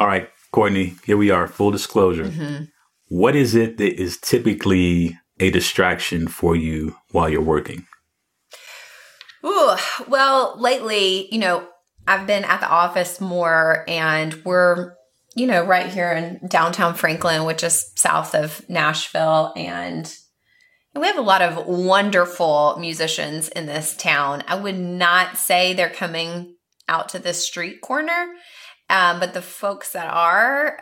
All right, Courtney, here we are. Full disclosure. Mm-hmm. What is it that is typically a distraction for you while you're working? Ooh, well, lately, I've been at the office more, and we're, right here in downtown Franklin, which is south of Nashville. And we have a lot of wonderful musicians in this town. I would not say they're coming out to this street corner, but the folks that are,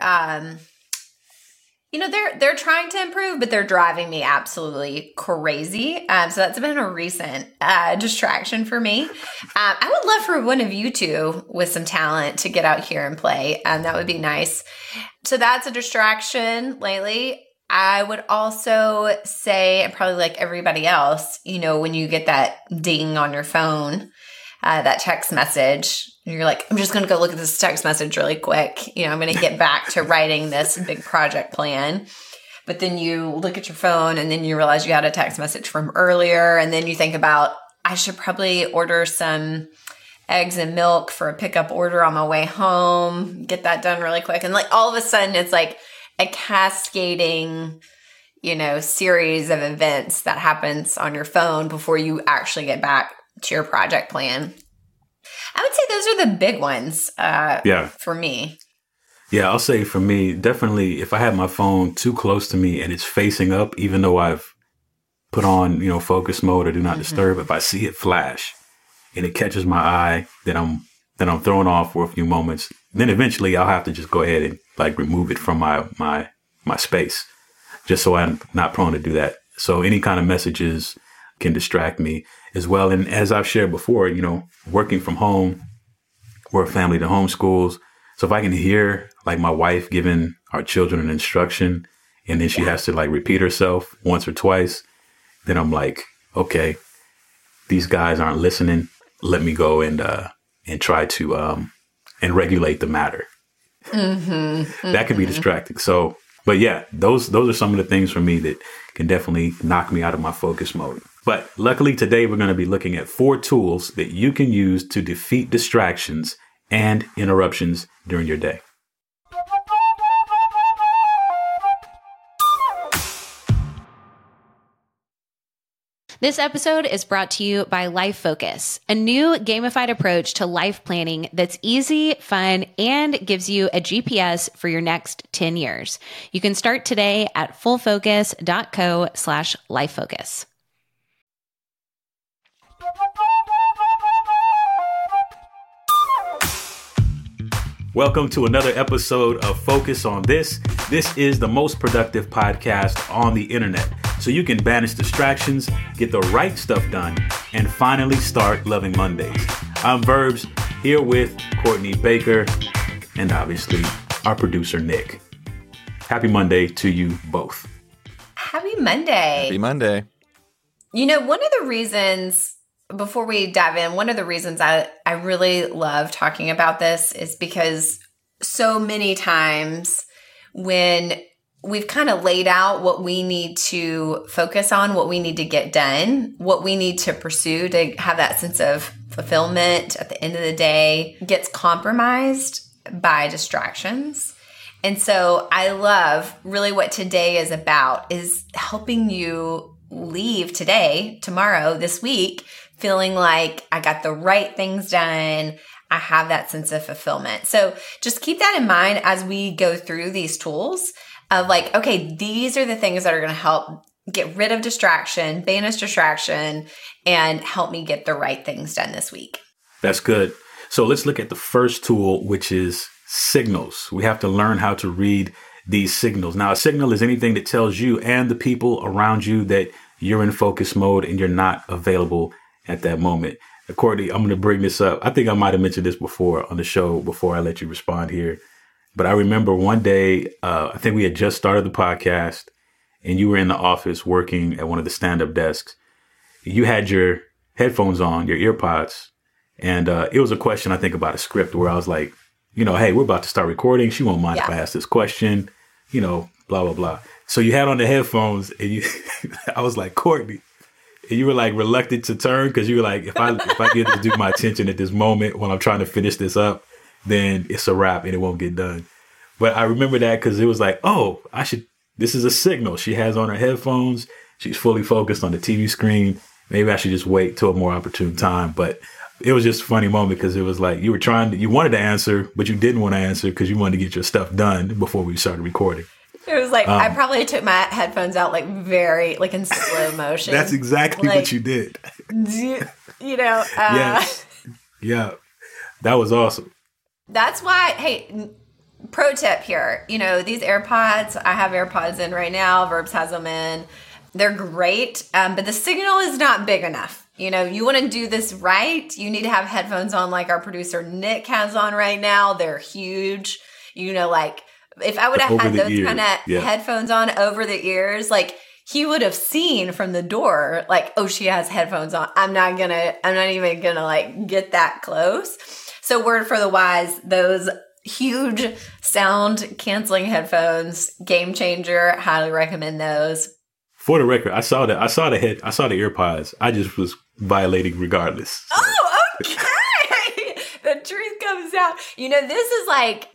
they're trying to improve, but they're driving me absolutely crazy. So that's been a recent distraction for me. I would love for one of you two with some talent to get out here and play. That would be nice. So that's a distraction lately. I would also say, and probably like everybody else, when you get that ding on your phone, that text message, and you're like, I'm just going to go look at this text message really quick. I'm going to get back to writing this big project plan. But then you look at your phone and then you realize you had a text message from earlier. And then you think about, I should probably order some eggs and milk for a pickup order on my way home, get that done really quick. And like all of a sudden it's like a cascading, series of events that happens on your phone before you actually get back to your project plan. I would say those are the big ones for me. Yeah, I'll say for me, definitely if I have my phone too close to me and it's facing up, even though I've put on, focus mode or do not disturb, if I see it flash and it catches my eye, then I'm thrown off for a few moments. Then eventually I'll have to just go ahead and like remove it from my space just so I'm not prone to do that. So any kind of messages can distract me as well. And as I've shared before, working from home, we're a family that homeschools. So if I can hear like my wife giving our children an instruction and then she has to like repeat herself once or twice, then I'm like, okay, these guys aren't listening. Let me go and try to, and regulate the matter. That could be distracting. So, but yeah, those are some of the things for me that can definitely knock me out of my focus mode. But luckily today we're going to be looking at 4 tools that you can use to defeat distractions and interruptions during your day. This episode is brought to you by Life Focus, a new gamified approach to life planning that's easy, fun, and gives you a GPS for your next 10 years. You can start today at fullfocus.co/lifefocus. Welcome to another episode of Focus on This. This is the most productive podcast on the internet, so you can banish distractions, get the right stuff done, and finally start loving Mondays. I'm Verbs, here with Courtney Baker, and obviously our producer, Nick. Happy Monday to you both. Happy Monday. Happy Monday. One of the reasons, before we dive in, I really love talking about this is because so many times when we've kind of laid out what we need to focus on, what we need to get done, what we need to pursue to have that sense of fulfillment at the end of the day, gets compromised by distractions. And so I love really what today is about, is helping you leave today, tomorrow, this week, feeling like I got the right things done. I have that sense of fulfillment. So just keep that in mind as we go through these tools of like, okay, these are the things that are going to help get rid of distraction, banish distraction, and help me get the right things done this week. That's good. So let's look at the first tool, which is signals. We have to learn how to read these signals. Now, a signal is anything that tells you and the people around you that you're in focus mode and you're not available at that moment. Courtney, I'm going to bring this up. I think I might have mentioned this before on the show before I let you respond here. But I remember one day, I think we had just started the podcast and you were in the office working at one of the stand-up desks. You had your headphones on, your earpods, and it was a question, I think, about a script where I was like, hey, we're about to start recording. She won't mind if I ask this question, blah, blah, blah. So you had on the headphones and you, I was like, Courtney, and you were like reluctant to turn because you were like, if I get to do my attention at this moment while I'm trying to finish this up, then it's a wrap and it won't get done. But I remember that because it was like, oh, I should. This is a signal. She has on her headphones. She's fully focused on the TV screen. Maybe I should just wait till a more opportune time. But it was just a funny moment because it was like you were trying to, you wanted to answer, but you didn't want to answer because you wanted to get your stuff done before we started recording. It was like, I probably took my headphones out like very, like in slow motion. That's exactly like, what you did. You know. Yes. Yeah. That was awesome. That's why, hey, pro tip here, you know, these AirPods, I have AirPods in right now. Verbs has them in. They're great, but the signal is not big enough. You know, you want to do this right. You need to have headphones on like our producer Nick has on right now. They're huge. You know, like if I would have had those kind of headphones on over the ears, like he would have seen from the door, like, oh, she has headphones on. I'm not even gonna like get that close. So word for the wise, those huge sound canceling headphones, game changer. Highly recommend those. For the record, I saw the AirPods. I just was violating regardless. So. Oh, okay. The truth comes out. You know, this is like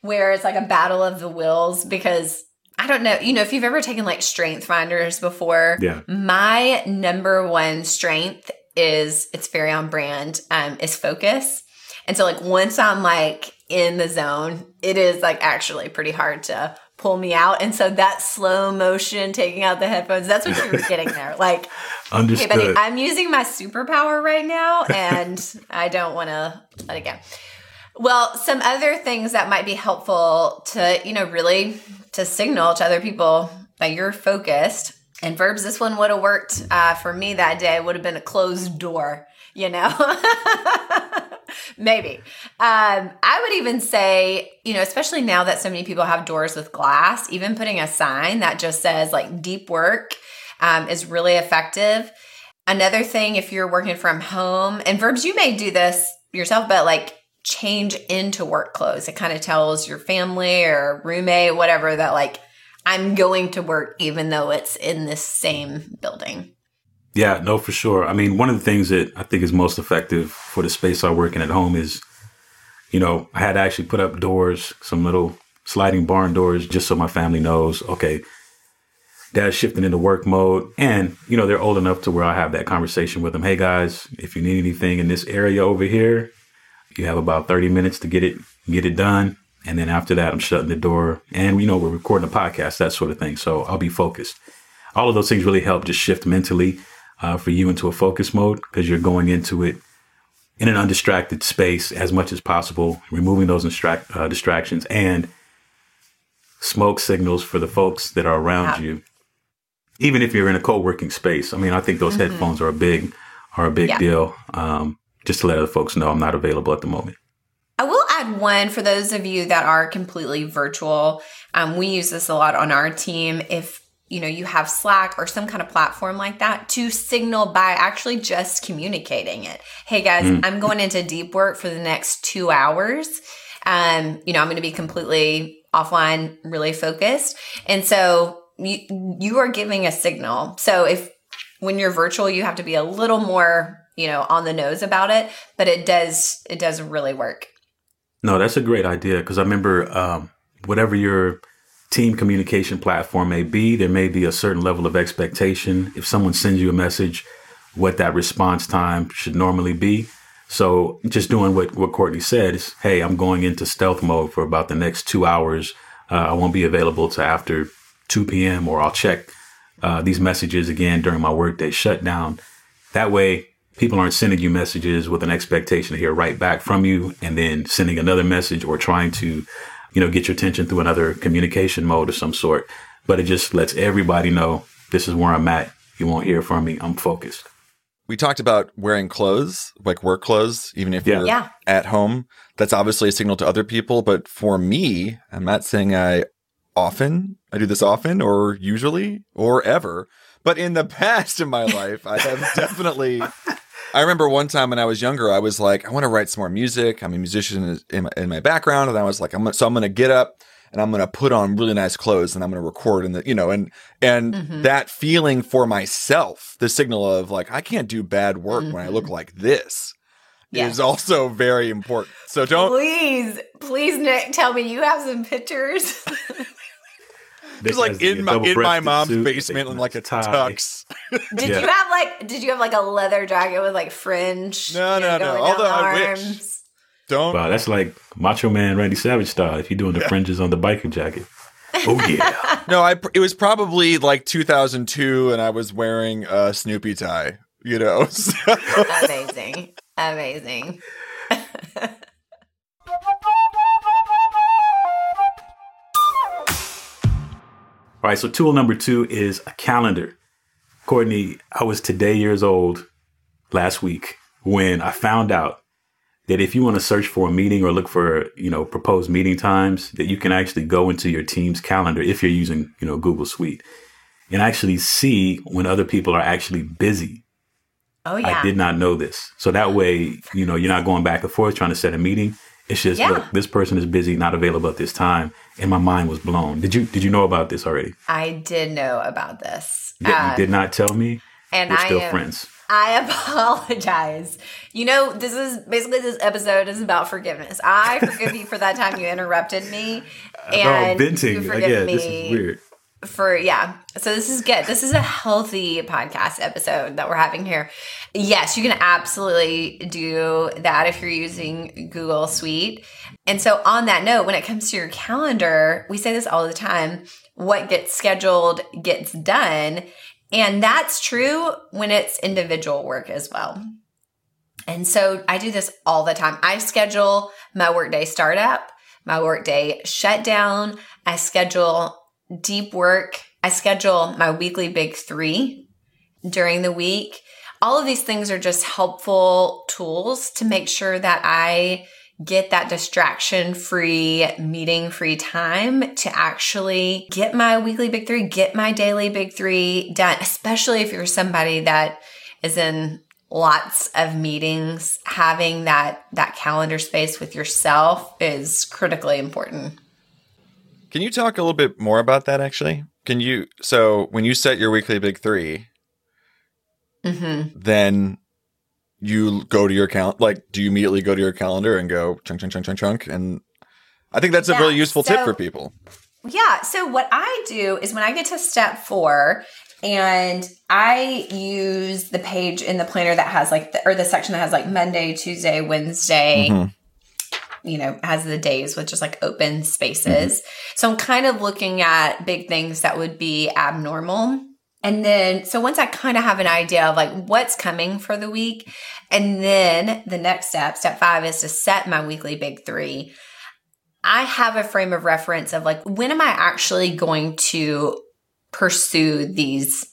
where it's like a battle of the wills because I don't know. You know, if you've ever taken like strength finders before, my number one strength is, it's very on brand, is focus. And so like once I'm like in the zone, it is like actually pretty hard to pull me out. And so that slow motion, taking out the headphones, that's what you were getting there. Like, understood. Okay, buddy, I'm using my superpower right now and I don't want to let it go. Well, some other things that might be helpful to, you know, really to signal to other people that you're focused. And Verbs, this one would have worked for me that day, would have been a closed door, you know? Maybe. I would even say, you know, especially now that so many people have doors with glass, even putting a sign that just says like deep work is really effective. Another thing, if you're working from home, and Verbs, you may do this yourself, but like change into work clothes. It kind of tells your family or roommate, whatever, that like, I'm going to work even though it's in this same building. Yeah, no, for sure. I mean, one of the things that I think is most effective for the space I work in at home is, you know, I had to actually put up doors, some little sliding barn doors, just so my family knows, okay, dad's shifting into work mode. And, you know, they're old enough to where I have that conversation with them. Hey, guys, if you need anything in this area over here, you have about 30 minutes to get it done. And then after that, I'm shutting the door and, you know, we're recording a podcast, that sort of thing. So I'll be focused. All of those things really help just shift mentally for you into a focus mode because you're going into it in an undistracted space as much as possible, removing those distractions and smoke signals for the folks that are around you. Even if you're in a co-working space. I mean, I think those headphones are a big deal. Just to let other folks know I'm not available at the moment. I will add one for those of you that are completely virtual. We use this a lot on our team. If you know you have Slack or some kind of platform like that, to signal by actually just communicating it. Hey guys, I'm going into deep work for the next 2 hours. You know, I'm going to be completely offline, really focused, and so you are giving a signal. So if when you're virtual, you have to be a little more, you know, on the nose about it, but it does really work. No, that's a great idea because I remember whatever your team communication platform may be, there may be a certain level of expectation if someone sends you a message, what that response time should normally be. So just doing what Courtney said is, hey, I'm going into stealth mode for about the next 2 hours. I won't be available till after 2 p.m. or I'll check these messages again during my workday shutdown. That way, people aren't sending you messages with an expectation to hear right back from you and then sending another message or trying to, you know, get your attention through another communication mode of some sort. But it just lets everybody know this is where I'm at. You won't hear from me. I'm focused. We talked about wearing clothes, like work clothes, even if you're at home. That's obviously a signal to other people. But for me, I'm not saying I do this often or usually or ever. But in the past in my life, I have definitely... I remember one time when I was younger, I was like, I want to write some more music. I'm a musician in my background. And I was like, I'm going to get up and I'm going to put on really nice clothes and I'm going to record. And, that feeling for myself, the signal of like, I can't do bad work when I look like this. is also very important. So don't. Please, Nick, tell me you have some pictures. It's like in my mom's basement in like a tux. Did you have like a leather jacket with like fringe? No. Although I wish. Don't. Wow, that's like Macho Man Randy Savage style. If you're doing the fringes on the biker jacket. Oh yeah. No, it was probably like 2002, and I was wearing a Snoopy tie. You know. So. Amazing. All right, so tool number 2 is a calendar. Courtney, I was today years old last week when I found out that if you want to search for a meeting or look for, proposed meeting times, that you can actually go into your team's calendar if you're using, Google Suite and actually see when other people are actually busy. Oh, yeah. I did not know this. So that way, you're not going back and forth trying to set a meeting. It's just, look, this person is busy, not available at this time. And my mind was blown. Did you know about this already? I did know about this. You did not tell me. And we're still friends. I apologize. This is basically this episode is about forgiveness. I forgive you for that time you interrupted me. And venting. This is weird. So this is good. This is a healthy podcast episode that we're having here. Yes, you can absolutely do that if you're using Google Suite. And so on that note, when it comes to your calendar, we say this all the time, what gets scheduled gets done. And that's true when it's individual work as well. And so I do this all the time. I schedule my workday startup, my workday shutdown. I schedule deep work. I schedule my weekly big 3 during the week. All of these things are just helpful tools to make sure that I get that distraction-free, meeting-free time to actually get my weekly big 3, get my daily big 3 done, especially if you're somebody that is in lots of meetings. Having that calendar space with yourself is critically important. Can you talk a little bit more about that, actually? So when you set your weekly big 3, then you go to your calendar. Like, do you immediately go to your calendar and go chunk? And I think that's a really useful tip for people. Yeah. So what I do is when I get to step 4 and I use the page in the planner that has like, the section that has like Monday, Tuesday, Wednesday, has the days with just like open spaces. So I'm kind of looking at big things that would be abnormal. And then, so once I kind of have an idea of like what's coming for the week, and then the next step, step 5, is to set my weekly big 3. I have a frame of reference of like, when am I actually going to pursue these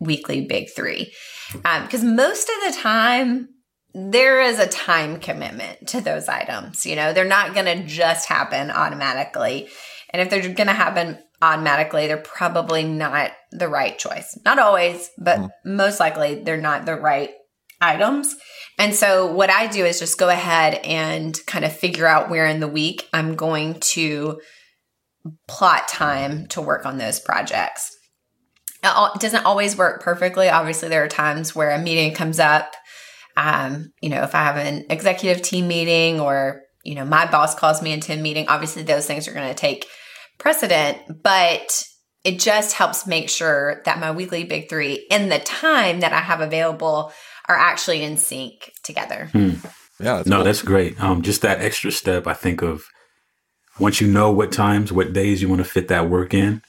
weekly big 3? Because most of the time, there is a time commitment to those items. They're not going to just happen automatically. And if they're going to happen automatically, they're probably not the right choice. Not always, but most likely they're not the right items. And so what I do is just go ahead and kind of figure out where in the week I'm going to plot time to work on those projects. It doesn't always work perfectly. Obviously, there are times where a meeting comes up. If I have an executive team meeting or, my boss calls me into a meeting, obviously those things are going to take precedent, but it just helps make sure that my weekly big 3 and the time that I have available are actually in sync together. Yeah. That's great. Just that extra step, I think of once you know what times, what days you want to fit that work in,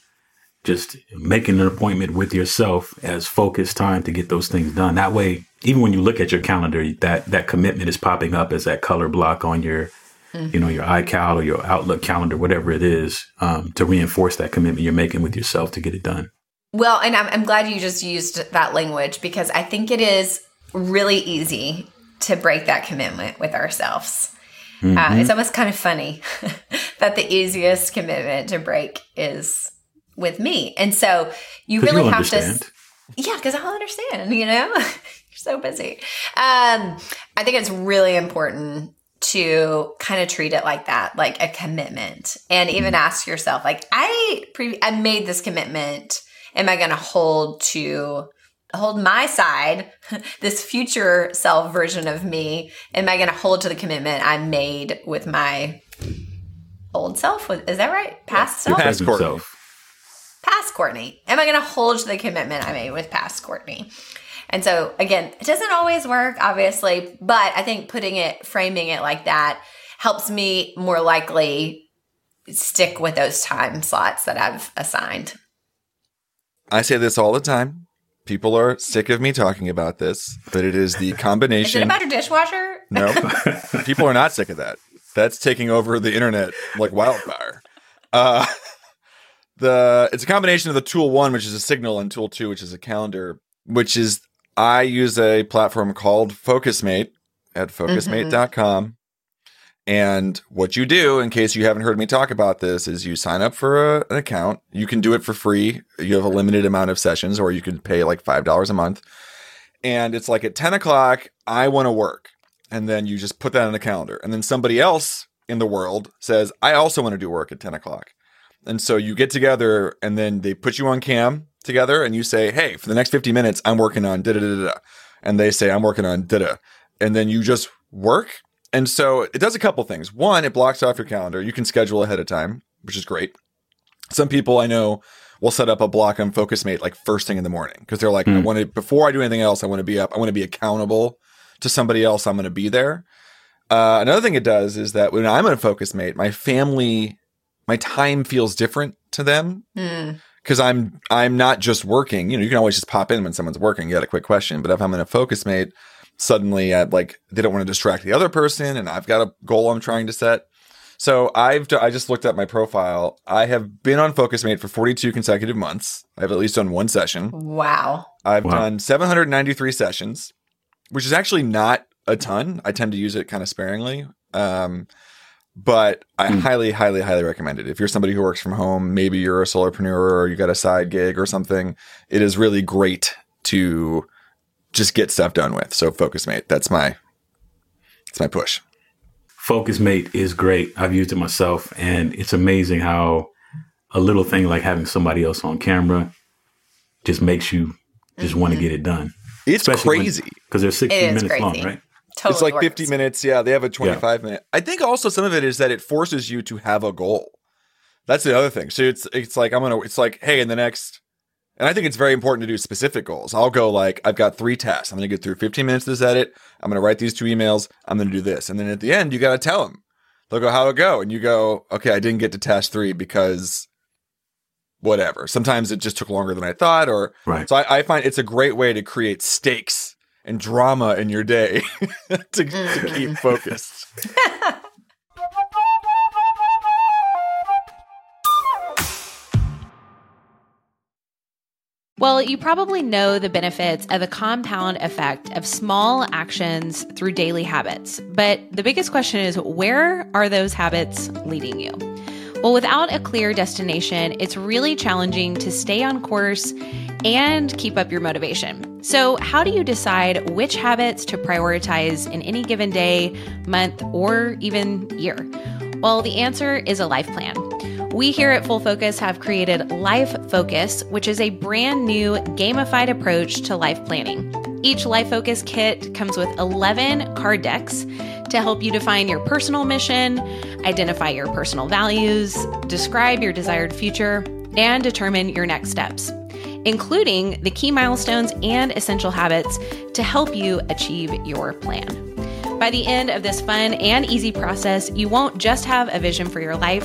just making an appointment with yourself as focused time to get those things done. That way, even when you look at your calendar, that commitment is popping up as that color block on your, your iCal or your Outlook calendar, whatever it is, to reinforce that commitment you're making with yourself to get it done. Well, and I'm glad you just used that language because I think it is really easy to break that commitment with ourselves. It's almost kind of funny that the easiest commitment to break is with me. And so you really have to... Yeah, because I'll understand, You're so busy. I think it's really important to kind of treat it like that, like a commitment, and even ask yourself, like, I made this commitment. Am I going to hold to hold my side, this future self version of me? Am I going to hold to the commitment I made with my old self? Is that right? Past self? Past Courtney. Past Courtney. Am I going to hold to the commitment I made with past Courtney? And so, again, it doesn't always work, obviously, but I think framing it like that helps me more likely stick with those time slots that I've assigned. I say this all the time. People are sick of me talking about this, but it is the combination. Is it about your dishwasher? No. People are not sick of that. That's taking over the internet like wildfire. It's a combination of the tool one, which is a signal, and tool two, which is a calendar, which is I use a platform called Focusmate at focusmate.com. Mm-hmm. And what you do, in case you haven't heard me talk about this, is you sign up for an account. You can do it for free. You have a limited amount of sessions, or you could pay like $5 a month. And it's like at 10 o'clock, I want to work. And then you just put that on the calendar. And then somebody else in the world says, I also want to do work at 10 o'clock. And so you get together, and then they put you on cam together, and you say, hey, for the next 50 minutes, I'm working on da-da-da-da. And they say, I'm working on da-da. And then you just work. And so it does a couple things. One, it blocks off your calendar. You can schedule ahead of time, which is great. Some people I know will set up a block on Focusmate like first thing in the morning because they're like, I want to, before I do anything else, I want to be up. I want to be accountable to somebody else. I'm going to be there. Another thing it does is that when I'm on Focusmate, my family, my time feels different to them because I'm not just working. You know, you can always just pop in when someone's working. You got a quick question. But if I'm in a Focusmate, suddenly they don't want to distract the other person, and I've got a goal I'm trying to set. So I just looked at my profile. I have been on Focusmate for 42 consecutive months. I've at least done one session. Wow. I've done 793 sessions, which is actually not a ton. I tend to use it kind of sparingly. But I highly, highly, highly recommend it. If you're somebody who works from home, maybe you're a solopreneur or you got a side gig or something, it is really great to just get stuff done with. So Focusmate, that's my push. Focusmate is great. I've used it myself, and it's amazing how a little thing like having somebody else on camera just makes you just want to get it done. It's especially crazy because they're 60 minutes crazy. Long, right? Totally, it's like works. 50 minutes. Yeah, they have a 25-minute. I think also some of it is that it forces you to have a goal. That's the other thing. So it's like hey, in the next. And I think it's very important to do specific goals. I'll go like, I've got 3 tasks. I'm going to get through 15 minutes of this edit. I'm going to write these 2 emails. I'm going to do this. And then at the end, you got to tell them. They'll go, how'd it go? And you go, okay, I didn't get to task 3 because whatever. Sometimes it just took longer than I thought. Or right. So I find it's a great way to create stakes and drama in your day to keep focused. Well, you probably know the benefits of the compound effect of small actions through daily habits, but the biggest question is, where are those habits leading you? Well, without a clear destination, it's really challenging to stay on course and keep up your motivation. So how do you decide which habits to prioritize in any given day, month, or even year? Well, the answer is a life plan. We here at Full Focus have created Life Focus, which is a brand new gamified approach to life planning. Each Life Focus kit comes with 11 card decks to help you define your personal mission, identify your personal values, describe your desired future, and determine your next steps, including the key milestones and essential habits to help you achieve your plan. By the end of this fun and easy process, you won't just have a vision for your life.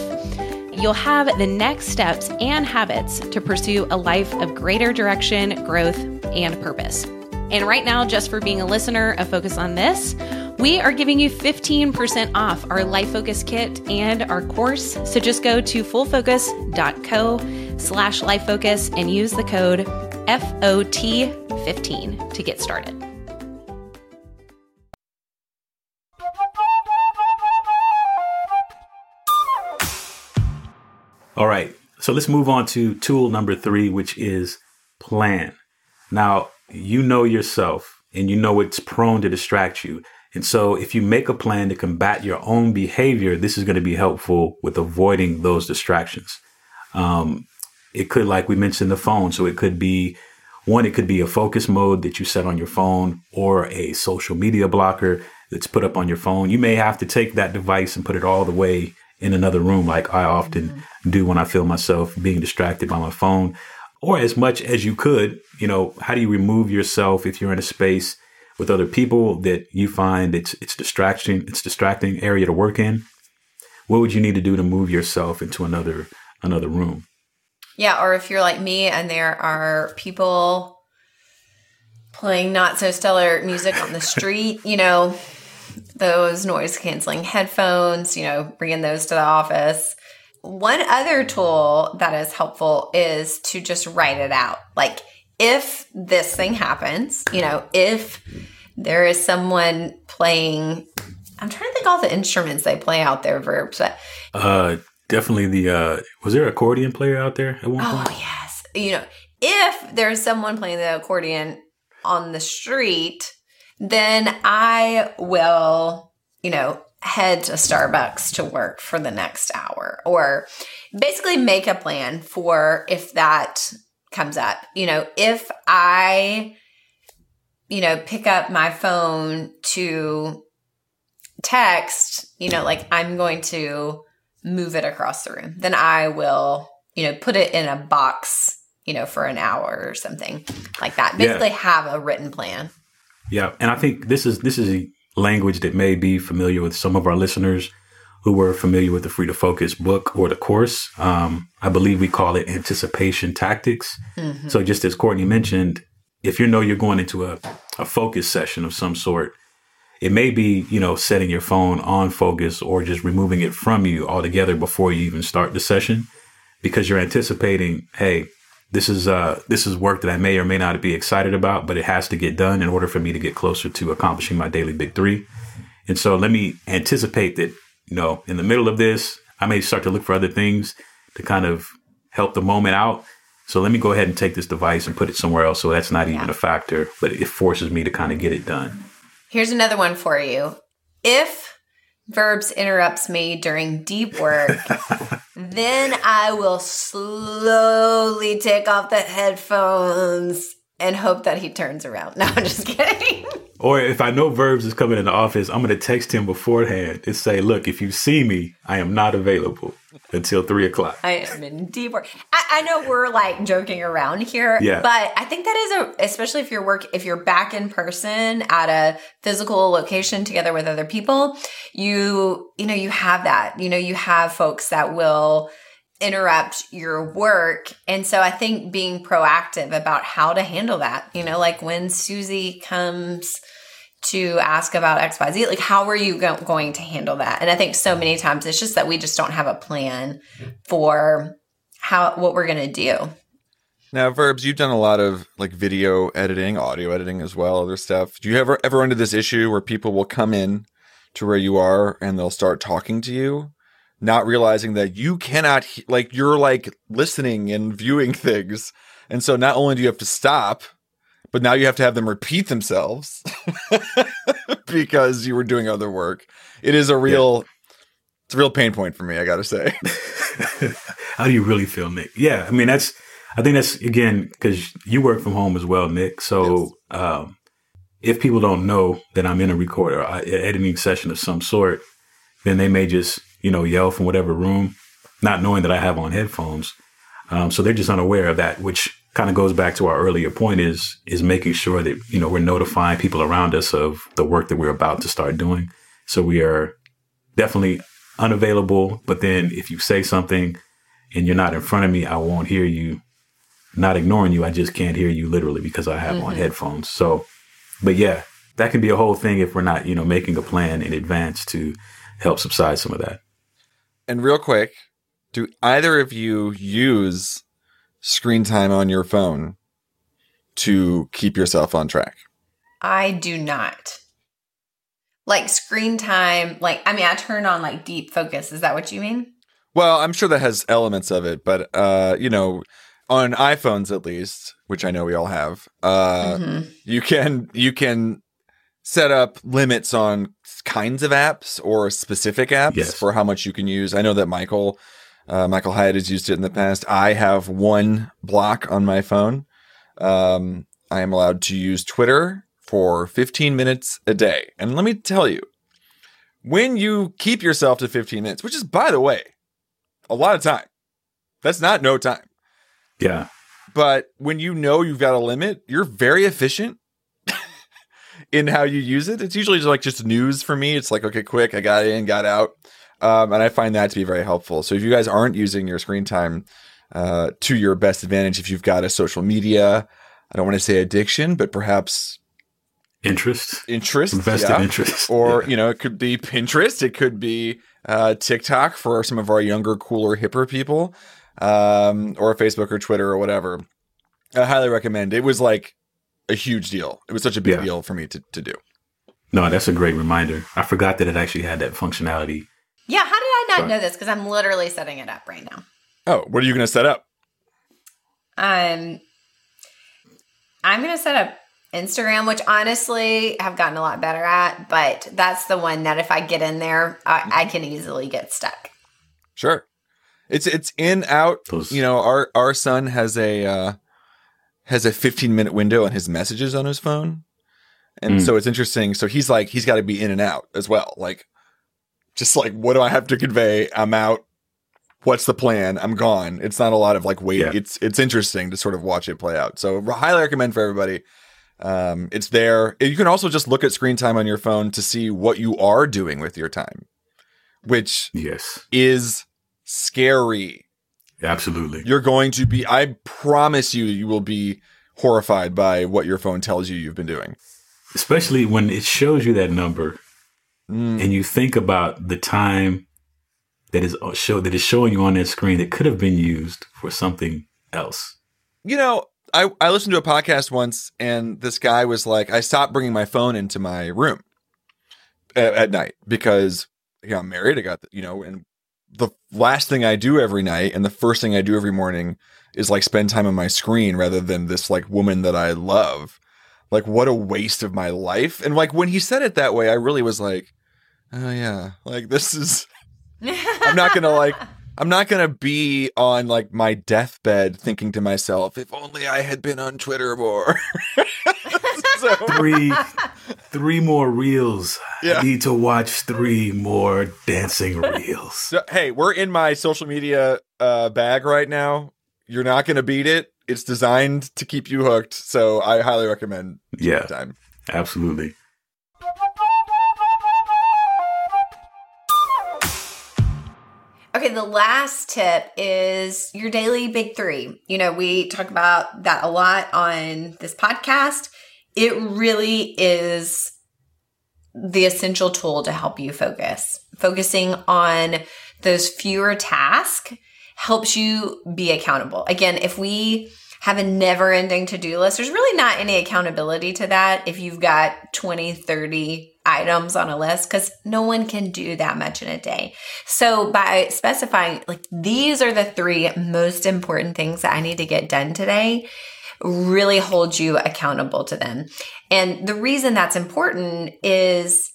You'll have the next steps and habits to pursue a life of greater direction, growth, and purpose. And right now, just for being a listener of Focus on This, we are giving you 15% off our Life Focus kit and our course. So just go to fullfocus.co/lifefocus and use the code FOT15 to get started. All right, so let's move on to tool number 3, which is plan. Now, you know yourself and you know it's prone to distract you. And so if you make a plan to combat your own behavior, this is going to be helpful with avoiding those distractions. It could, like we mentioned, the phone. So it could be One, it could be a focus mode that you set on your phone or a social media blocker that's put up on your phone. You may have to take that device and put it all the way in another room, like I often do when I feel myself being distracted by my phone, or as much as you could. You know, how do you remove yourself if you're in a space with other people that you find it's distracting area to work in? What would you need to do to move yourself into another room? Yeah, or if you're like me and there are people playing not so stellar music on the street, you know, those noise canceling headphones, you know, bringing those to the office. One other tool that is helpful is to just write it out. Like, if this thing happens, you know, if there is someone playing, I'm trying to think all the instruments they play out there, Verbs. But definitely was there an accordion player out there at one point? Oh, yes. You know, if there's someone playing the accordion on the street, then I will, you know, head to Starbucks to work for the next hour, or basically make a plan for if that comes up. You know, if I, you know, pick up my phone to text, you know, like, I'm going to move it across the room. Then I will, you know, put it in a box, you know, for an hour or something like that. Basically have a written plan. Yeah. And I think this is a language that may be familiar with some of our listeners who were familiar with the Free to Focus book or the course. I believe we call it anticipation tactics. Mm-hmm. So just as Courtney mentioned, if you know you're going into a focus session of some sort, it may be, you know, setting your phone on focus or just removing it from you altogether before you even start the session, because you're anticipating, hey, this is work that I may or may not be excited about, but it has to get done in order for me to get closer to accomplishing my daily big three. And so let me anticipate that, you know, in the middle of this, I may start to look for other things to kind of help the moment out. So let me go ahead and take this device and put it somewhere else. So that's not even a factor, but it forces me to kind of get it done. Here's another one for you. If Verbs interrupts me during deep work, then I will slowly take off the headphones and hope that he turns around. No, I'm just kidding. Or if I know Verbs is coming in the office, I'm going to text him beforehand and say, look, if you see me, I am not available until 3 o'clock. I am in deep work. I know we're like joking around here, but I think that is especially if you're back in person at a physical location together with other people, you know, you have that, you know, you have folks that will interrupt your work. And so I think being proactive about how to handle that, you know, like when Susie comes to ask about XYZ, like, how are you going to handle that? And I think so many times it's just that we just don't have a plan for what we're going to do. Now, Verbs, you've done a lot of like video editing, audio editing as well, other stuff. Do you ever run into this issue where people will come in to where you are and they'll start talking to you, not realizing that you cannot, like, you're like listening and viewing things. And so not only do you have to stop, but now you have to have them repeat themselves because you were doing other work. It is it's a real pain point for me, I got to say. How do you really feel, Nick? Yeah. I mean, I think that's again, because you work from home as well, Nick. So yes. If people don't know that I'm in a recorder, an editing session of some sort, then they may just, you know, yell from whatever room, not knowing that I have on headphones. So they're just unaware of that, which kind of goes back to our earlier point is making sure that, you know, we're notifying people around us of the work that we're about to start doing. So we are definitely unavailable. But then if you say something and you're not in front of me, I won't hear you. Not ignoring you, I just can't hear you literally because I have on headphones. So, but yeah, that can be a whole thing if we're not, you know, making a plan in advance to help subside some of that. And real quick, do either of you use screen time on your phone to keep yourself on track? I do not. Like screen time, like, I mean, I turn on like deep focus. Is that what you mean? Well, I'm sure that has elements of it, but, you know, on iPhones at least, which I know we all have, you can set up limits on kinds of apps or specific apps for how much you can use. I know that Michael Hyatt has used it in the past. I have one block on my phone I am allowed to use Twitter for 15 minutes a day. And let me tell you, when you keep yourself to 15 minutes, which is, by the way, a lot of time. That's not no time. Yeah. But when you know you've got a limit, you're very efficient in how you use it. It's usually just news for me. It's like, okay, quick, I got in, got out. And I find that to be very helpful. So if you guys aren't using your screen time to your best advantage, if you've got a social media, I don't want to say addiction, but perhaps interest, invested interest, or it could be Pinterest, it could be TikTok for some of our younger, cooler, hipper people, or Facebook or Twitter or whatever. I highly recommend. It was a huge deal. It was such a big deal for me to do. No, that's a great reminder. I forgot that it actually had that functionality. Yeah, how did I not know this? Because I'm literally setting it up right now. Oh, what are you going to set up? I'm going to set up Instagram, which honestly I've gotten a lot better at, but that's the one that if I get in there, I can easily get stuck. Sure. It's in, out. Please. Our son has a 15-minute window on his messages on his phone. And so it's interesting. So he's got to be in and out as well. What do I have to convey? I'm out. What's the plan? I'm gone. It's not a lot of wait. Yeah. It's interesting to sort of watch it play out. So highly recommend for everybody. It's there. You can also just look at screen time on your phone to see what you are doing with your time, which is scary. Absolutely. You're going to be, I promise you, you will be horrified by what your phone tells you you've been doing. Especially when it shows you that number and you think about the time that is showing you on that screen that could have been used for something else. I listened to a podcast once and this guy was like, I stopped bringing my phone into my room at night because I'm married. I got, and the last thing I do every night and the first thing I do every morning is spend time on my screen rather than this woman that I love. What a waste of my life. And when he said it that way, I really was like, oh yeah, this is, I'm not going to be on my deathbed thinking to myself, if only I had been on Twitter more. So, three more reels. Yeah. I need to watch 3 more dancing reels. So, hey, we're in my social media bag right now. You're not going to beat it. It's designed to keep you hooked. So I highly recommend time. Absolutely. Okay, the last tip is your daily big 3. We talk about that a lot on this podcast. It really is the essential tool to help you focus. Focusing on those fewer tasks helps you be accountable. Again, if we have a never-ending to-do list, there's really not any accountability to that if you've got 20, 30 items on a list, because no one can do that much in a day. So by specifying these are the 3 most important things that I need to get done today, really holds you accountable to them. And the reason that's important is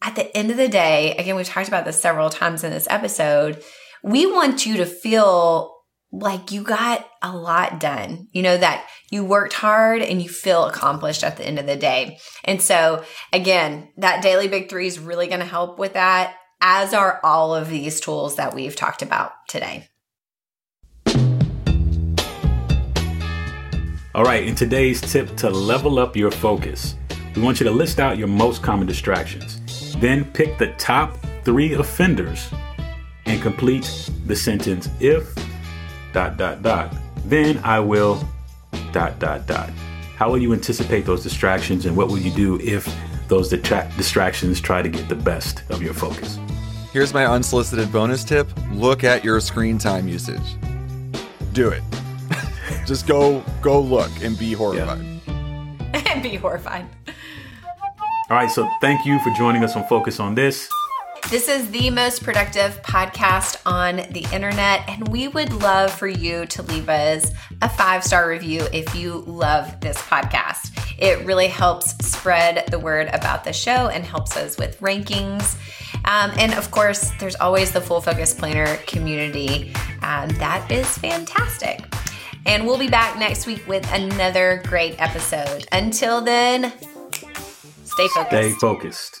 at the end of the day, again, we've talked about this several times in this episode, we want you to feel like you got a lot done, that you worked hard and you feel accomplished at the end of the day. And so again, that daily big 3 is really going to help with that, as are all of these tools that we've talked about today. All right. In today's tip to level up your focus, we want you to list out your most common distractions, then pick the top 3 offenders and complete the sentence, if ... then I will ... How will you anticipate those distractions, and what will you do if those distractions try to get the best of your focus? Here's my unsolicited bonus tip. Look at your screen time usage. Do it. Just go look and be horrified. Yeah. And be horrified. All right. So thank you for joining us on Focus on This. This is the most productive podcast on the internet, and we would love for you to leave us a 5-star review if you love this podcast. It really helps spread the word about the show and helps us with rankings. And of course, there's always the Full Focus Planner community. That is fantastic. And we'll be back next week with another great episode. Until then, stay focused. Stay focused.